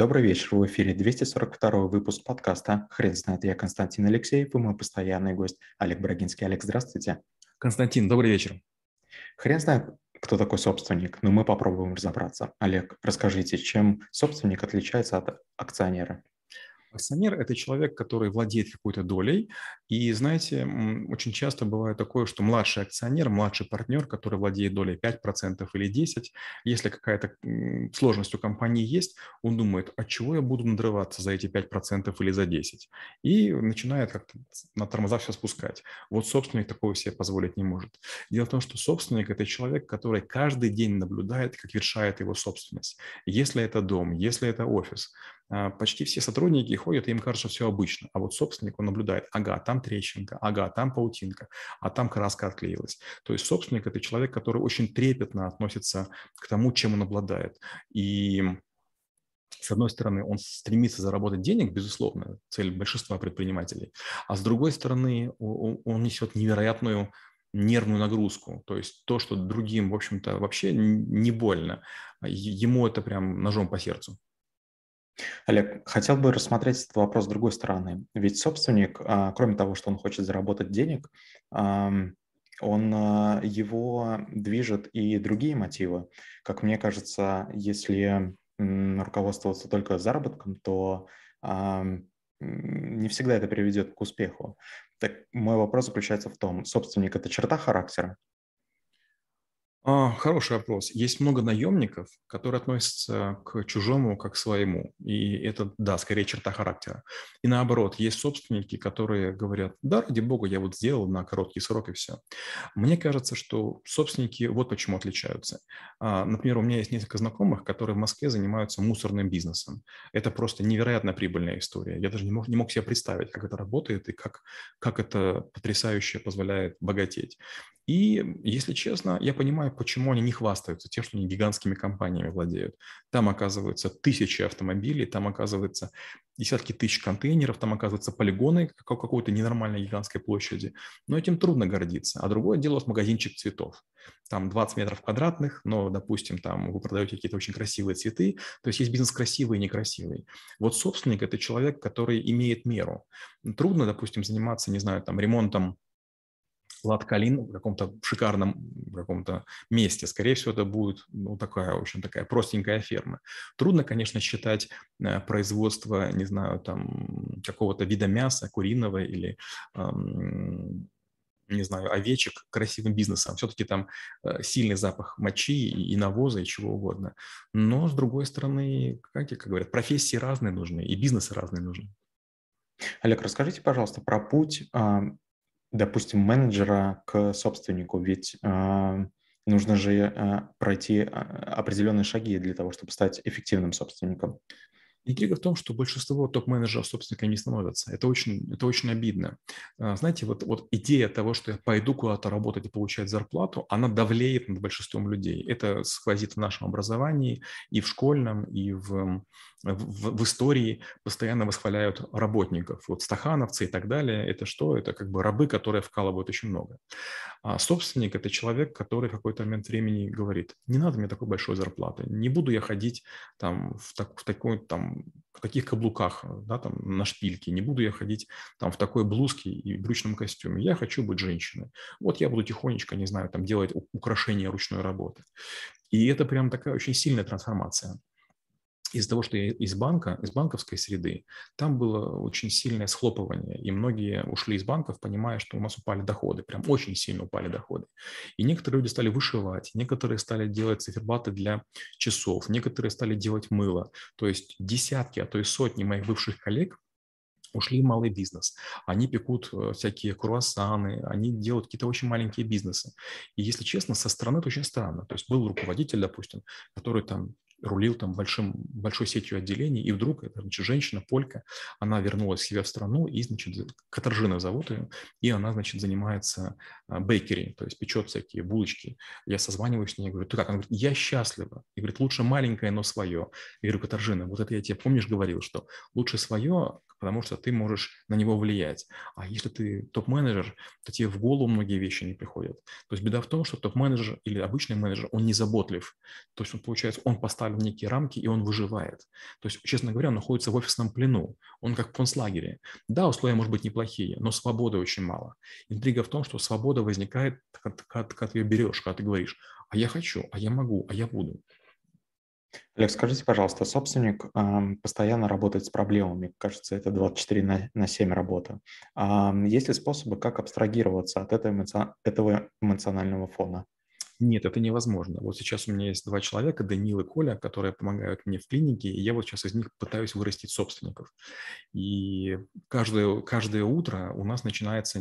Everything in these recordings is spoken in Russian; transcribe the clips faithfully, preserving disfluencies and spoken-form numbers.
Добрый вечер, в эфире двести сорок второй выпуск подкаста «Хрен знает». Я Константин Алексеев и мой постоянный гость Олег Брагинский. Олег, здравствуйте. Константин, добрый вечер. Хрен знает, кто такой собственник, но мы попробуем разобраться. Олег, расскажите, чем собственник отличается от акционера? Акционер – это человек, который владеет какой-то долей. И, знаете, очень часто бывает такое, что младший акционер, младший партнер, который владеет долей пять процентов или десять процентов, если какая-то сложность у компании есть, он думает, от чего я буду надрываться за эти пять процентов или за десять процентов. И начинает как-то на тормозах все спускать. Вот собственник такого себе позволить не может. Дело в том, что собственник – это человек, который каждый день наблюдает, как вершает его собственность. Если это дом, если это офис. Почти все сотрудники ходят, и им кажется, все обычно. А вот собственник, он наблюдает, ага, там трещинка, ага, там паутинка, а там краска отклеилась. То есть собственник – это человек, который очень трепетно относится к тому, чем он обладает. И с одной стороны, он стремится заработать денег, безусловно, цель большинства предпринимателей. А с другой стороны, он несет невероятную нервную нагрузку, то есть то, что другим, в общем-то, вообще не больно. Ему это прям ножом по сердцу. Олег, хотел бы рассмотреть этот вопрос с другой стороны. Ведь собственник, кроме того, что он хочет заработать денег, он, его движет и другие мотивы. Как мне кажется, если руководствоваться только заработком, то не всегда это приведет к успеху. Так мой вопрос заключается в том, собственник – это черта характера? Хороший вопрос. Есть много наемников, которые относятся к чужому как к своему. И это, да, скорее черта характера. И наоборот, есть собственники, которые говорят, да, ради бога, я вот сделал на короткий срок и все. Мне кажется, что собственники вот почему отличаются. Например, у меня есть несколько знакомых, которые в Москве занимаются мусорным бизнесом. Это просто невероятно прибыльная история. Я даже не мог, не мог себе представить, как это работает и как, как это потрясающе позволяет богатеть. И, если честно, я понимаю, почему они не хвастаются тем, что они гигантскими компаниями владеют. Там оказываются тысячи автомобилей, там оказываются десятки тысяч контейнеров, там оказываются полигоны какой-то ненормальной гигантской площади. Но этим трудно гордиться. А другое дело вот магазинчик цветов. Там двадцать метров квадратных, но, допустим, там вы продаете какие-то очень красивые цветы. То есть есть бизнес красивый и некрасивый. Вот собственник – это человек, который имеет меру. Трудно, допустим, заниматься, не знаю, там ремонтом лад калин в каком-то шикарном каком-то месте. Скорее всего, это будет ну, такая, в общем, такая простенькая ферма. Трудно, конечно, считать производство, не знаю, там, какого-то вида мяса, куриного или, эм, не знаю, овечек красивым бизнесом. Все-таки там сильный запах мочи и навоза, и чего угодно. Но, с другой стороны, как, как говорят, профессии разные нужны, и бизнесы разные нужны. Олег, расскажите, пожалуйста, про путь... допустим, менеджера к собственнику, ведь э, нужно же э, пройти определенные шаги для того, чтобы стать эффективным собственником. Интрига в том, что большинство топ-менеджеров собственниками не становятся. Это очень, это очень обидно. Знаете, вот, вот идея того, что я пойду куда-то работать и получать зарплату, она давлеет над большинством людей. Это сквозит в нашем образовании, и в школьном, и в, в, в истории постоянно восхваляют работников. Вот стахановцы и так далее. Это что? Это как бы рабы, которые вкалывают очень много. А собственник – это человек, который в какой-то момент времени говорит, не надо мне такой большой зарплаты, не буду я ходить там, в, так, в такой там, в таких каблуках, да, там, на шпильке, не буду я ходить там, в такой блузке и брючном костюме. Я хочу быть женщиной. Вот я буду тихонечко, не знаю, там, делать украшения ручной работы. И это прям такая очень сильная трансформация. Из-за того, что я из банка, из банковской среды, там было очень сильное схлопывание, и многие ушли из банков, понимая, что у нас упали доходы, прям очень сильно упали доходы. И некоторые люди стали вышивать, некоторые стали делать циферблаты для часов, некоторые стали делать мыло. То есть десятки, а то и сотни моих бывших коллег ушли в малый бизнес. Они пекут всякие круассаны, они делают какие-то очень маленькие бизнесы. И, если честно, со стороны это очень странно. То есть был руководитель, допустим, который там... рулил там большим, большой сетью отделений, и вдруг, это, значит, женщина, полька, она вернулась к себе в страну, и, значит, Катаржина зовут ее, и она, значит, занимается бейкери, то есть печет всякие булочки. Я созваниваюсь с ней, говорю, ты как? Она говорит, я счастлива. И говорит, лучше маленькое, но свое. Я говорю, Катаржина, вот это я тебе, помнишь, говорил, что лучше свое, потому что ты можешь на него влиять. А если ты топ-менеджер, то тебе в голову многие вещи не приходят. То есть беда в том, что топ-менеджер или обычный менеджер, он незаботлив. То есть он, получается, он поставил в некие рамки, и он выживает. То есть, честно говоря, он находится в офисном плену. Он как в концлагере. Да, условия, может быть, неплохие, но свободы очень мало. Интрига в том, что свобода возникает, когда ты ее берешь, когда ты говоришь, а я хочу, а я могу, а я буду. Олег, скажите, пожалуйста, собственник э, постоянно работает с проблемами. Кажется, это двадцать четыре на семь работа. Э, есть ли способы, как абстрагироваться от этого, эмоци... этого эмоционального фона? Нет, это невозможно. Вот сейчас у меня есть два человека, Данил и Коля, которые помогают мне в клинике, и я вот сейчас из них пытаюсь вырастить собственников. И каждое, каждое утро у нас начинается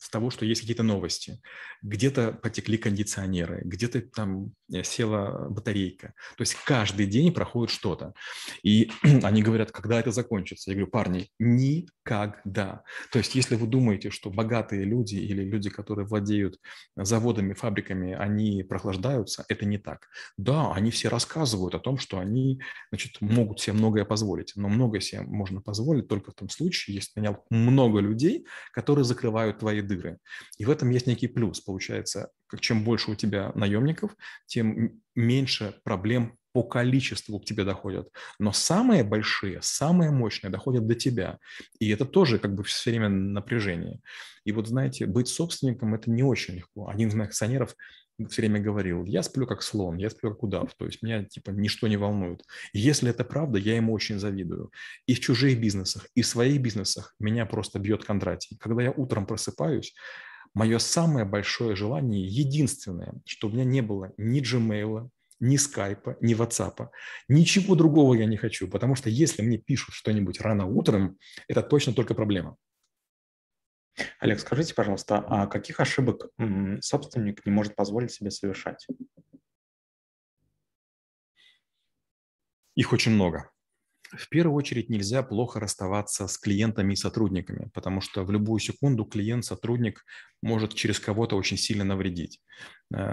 с того, что есть какие-то новости. Где-то потекли кондиционеры, где-то там села батарейка. То есть каждый день проходит что-то. И они говорят, когда это закончится? Я говорю, парни, никогда. То есть если вы думаете, что богатые люди или люди, которые владеют заводами, фабриками, они прохлаждаются, это не так. Да, они все рассказывают о том, что они, значит, могут себе многое позволить, но многое себе можно позволить только в том случае, если нанял много людей, которые закрывают твои дыры. И в этом есть некий плюс. Получается, чем больше у тебя наемников, тем меньше проблем по количеству к тебе доходят. Но самые большие, самые мощные доходят до тебя. И это тоже как бы все время напряжение. И вот, знаете, быть собственником – это не очень легко. Один из моих акционеров все время говорил, я сплю как слон, я сплю как удав, то есть меня типа ничто не волнует. И если это правда, я ему очень завидую. И в чужих бизнесах, и в своих бизнесах меня просто бьет Кондратий. Когда я утром просыпаюсь, мое самое большое желание, единственное, что у меня не было ни Gmail, ни Скайпа, ни WhatsApp. Ничего другого я не хочу, потому что если мне пишут что-нибудь рано утром, это точно только проблема. Олег, скажите, пожалуйста, а каких ошибок собственник не может позволить себе совершать? Их очень много. В первую очередь нельзя плохо расставаться с клиентами и сотрудниками, потому что в любую секунду клиент, сотрудник может через кого-то очень сильно навредить.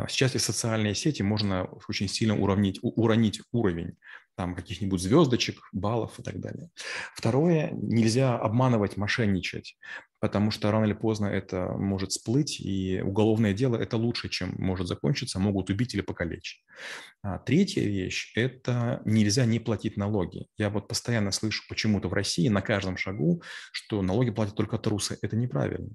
Сейчас и социальные сети можно очень сильно уравнить, уронить уровень там каких-нибудь звездочек, баллов и так далее. Второе, нельзя обманывать, мошенничать, потому что рано или поздно это может всплыть, и уголовное дело это лучше, чем может закончиться, могут убить или покалечить. А третья вещь – это нельзя не платить налоги. Я вот постоянно слышу почему-то в России на каждом шагу, что налоги платят только трусы. Это неправильно.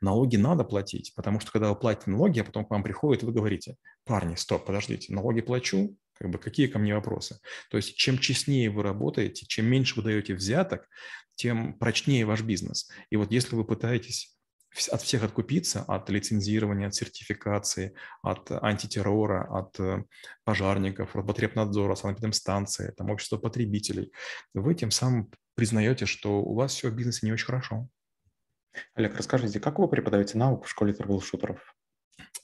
Налоги надо платить, потому что когда вы платите налоги, а потом к вам приходят, и вы говорите, парни, стоп, подождите, налоги плачу, как бы какие ко мне вопросы? То есть чем честнее вы работаете, чем меньше вы даете взяток, тем прочнее ваш бизнес. И вот если вы пытаетесь от всех откупиться, от лицензирования, от сертификации, от антитеррора, от пожарников, Роспотребнадзора, санэпидемстанции, там, общества потребителей, вы тем самым признаете, что у вас все в бизнесе не очень хорошо. Олег, расскажите, как вы преподаете навык в школе торгл-шутеров?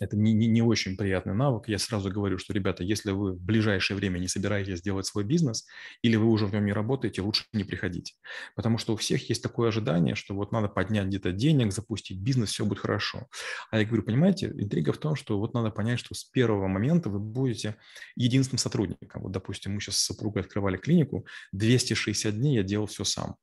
Это не, не, не очень приятный навык. Я сразу говорю, что, ребята, если вы в ближайшее время не собираетесь делать свой бизнес или вы уже в нем не работаете, лучше не приходите. Потому что у всех есть такое ожидание, что вот надо поднять где-то денег, запустить бизнес, все будет хорошо. А я говорю, понимаете, интрига в том, что вот надо понять, что с первого момента вы будете единственным сотрудником. Вот, допустим, мы сейчас с супругой открывали клинику, двести шестьдесят дней я делал все сам.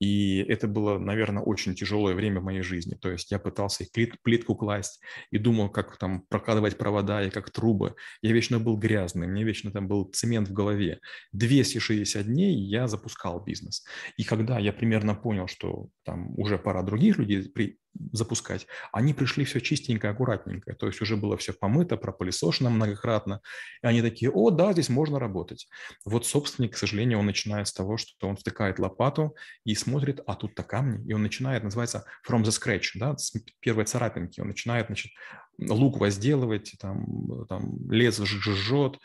И это было, наверное, очень тяжелое время в моей жизни. То есть я пытался их плит, плитку класть и думал, как там прокладывать провода и как трубы. Я вечно был грязный, мне вечно там был цемент в голове. двести шестьдесят дней я запускал бизнес. И когда я примерно понял, что там уже пора других людей при... запускать, они пришли все чистенько, аккуратненько. То есть уже было все помыто, пропылесошено многократно. И они такие, о, да, здесь можно работать. Вот собственник, к сожалению, он начинает с того, что он втыкает лопату и смотрит, а тут-то камни. И он начинает, называется from the scratch, да, с первой царапинки. Он начинает, значит, лук возделывать, там, там, лес жжет,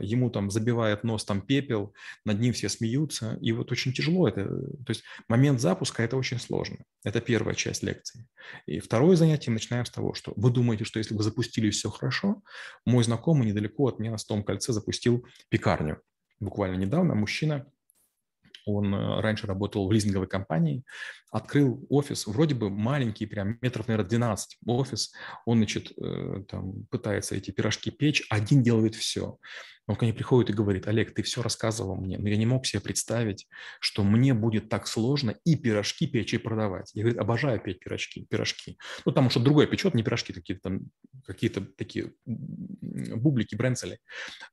ему там забивает нос там пепел, над ним все смеются. И вот очень тяжело это. То есть момент запуска – это очень сложно. Это первая часть лекции. И второе занятие мы начинаем с того, что вы думаете, что если вы запустили все хорошо, мой знакомый недалеко от меня на Стом кольце запустил пекарню. Буквально недавно мужчина Он раньше работал в лизинговой компании, открыл офис, вроде бы маленький, прям метров, наверное, двенадцать офис. Он, значит, там, пытается эти пирожки печь, один делает все. Он ко мне приходит и говорит: Олег, ты все рассказывал мне, но я не мог себе представить, что мне будет так сложно и пирожки печь, и продавать. Я, говорит, обожаю печь пирожки. пирожки. Ну, там что-то другое печет, не пирожки, какие-то там, какие-то такие бублики, бренцели.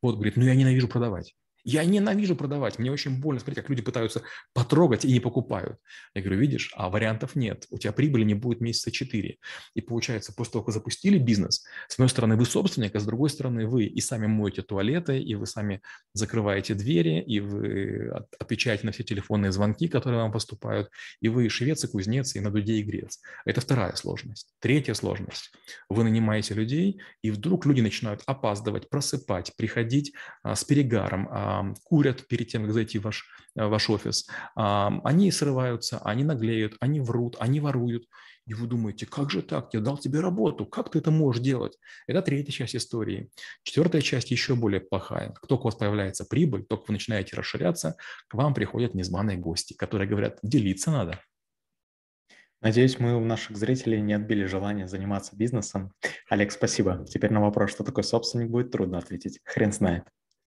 Вот, говорит, ну, я ненавижу продавать. Я ненавижу продавать, мне очень больно смотреть, как люди пытаются потрогать и не покупают. Я говорю, видишь, а вариантов нет, у тебя прибыли не будет месяца четыре. И получается, после того, как запустили бизнес, с одной стороны вы собственник, а с другой стороны вы и сами моете туалеты, и вы сами закрываете двери, и вы отвечаете на все телефонные звонки, которые вам поступают, и вы швец, и кузнец, и на дуде и грец. Это вторая сложность. Третья сложность. Вы нанимаете людей, и вдруг люди начинают опаздывать, просыпать, приходить а, с перегаром, а, курят перед тем, как зайти в ваш, ваш офис, они срываются, они наглеют, они врут, они воруют. И вы думаете, как же так? Я дал тебе работу, как ты это можешь делать? Это третья часть истории. Четвертая часть еще более плохая. Как только у вас появляется прибыль, только вы начинаете расширяться, к вам приходят незваные гости, которые говорят, делиться надо. Надеюсь, мы у наших зрителей не отбили желание заниматься бизнесом. Олег, спасибо. Теперь на вопрос, что такое собственник, будет трудно ответить. Хрен знает.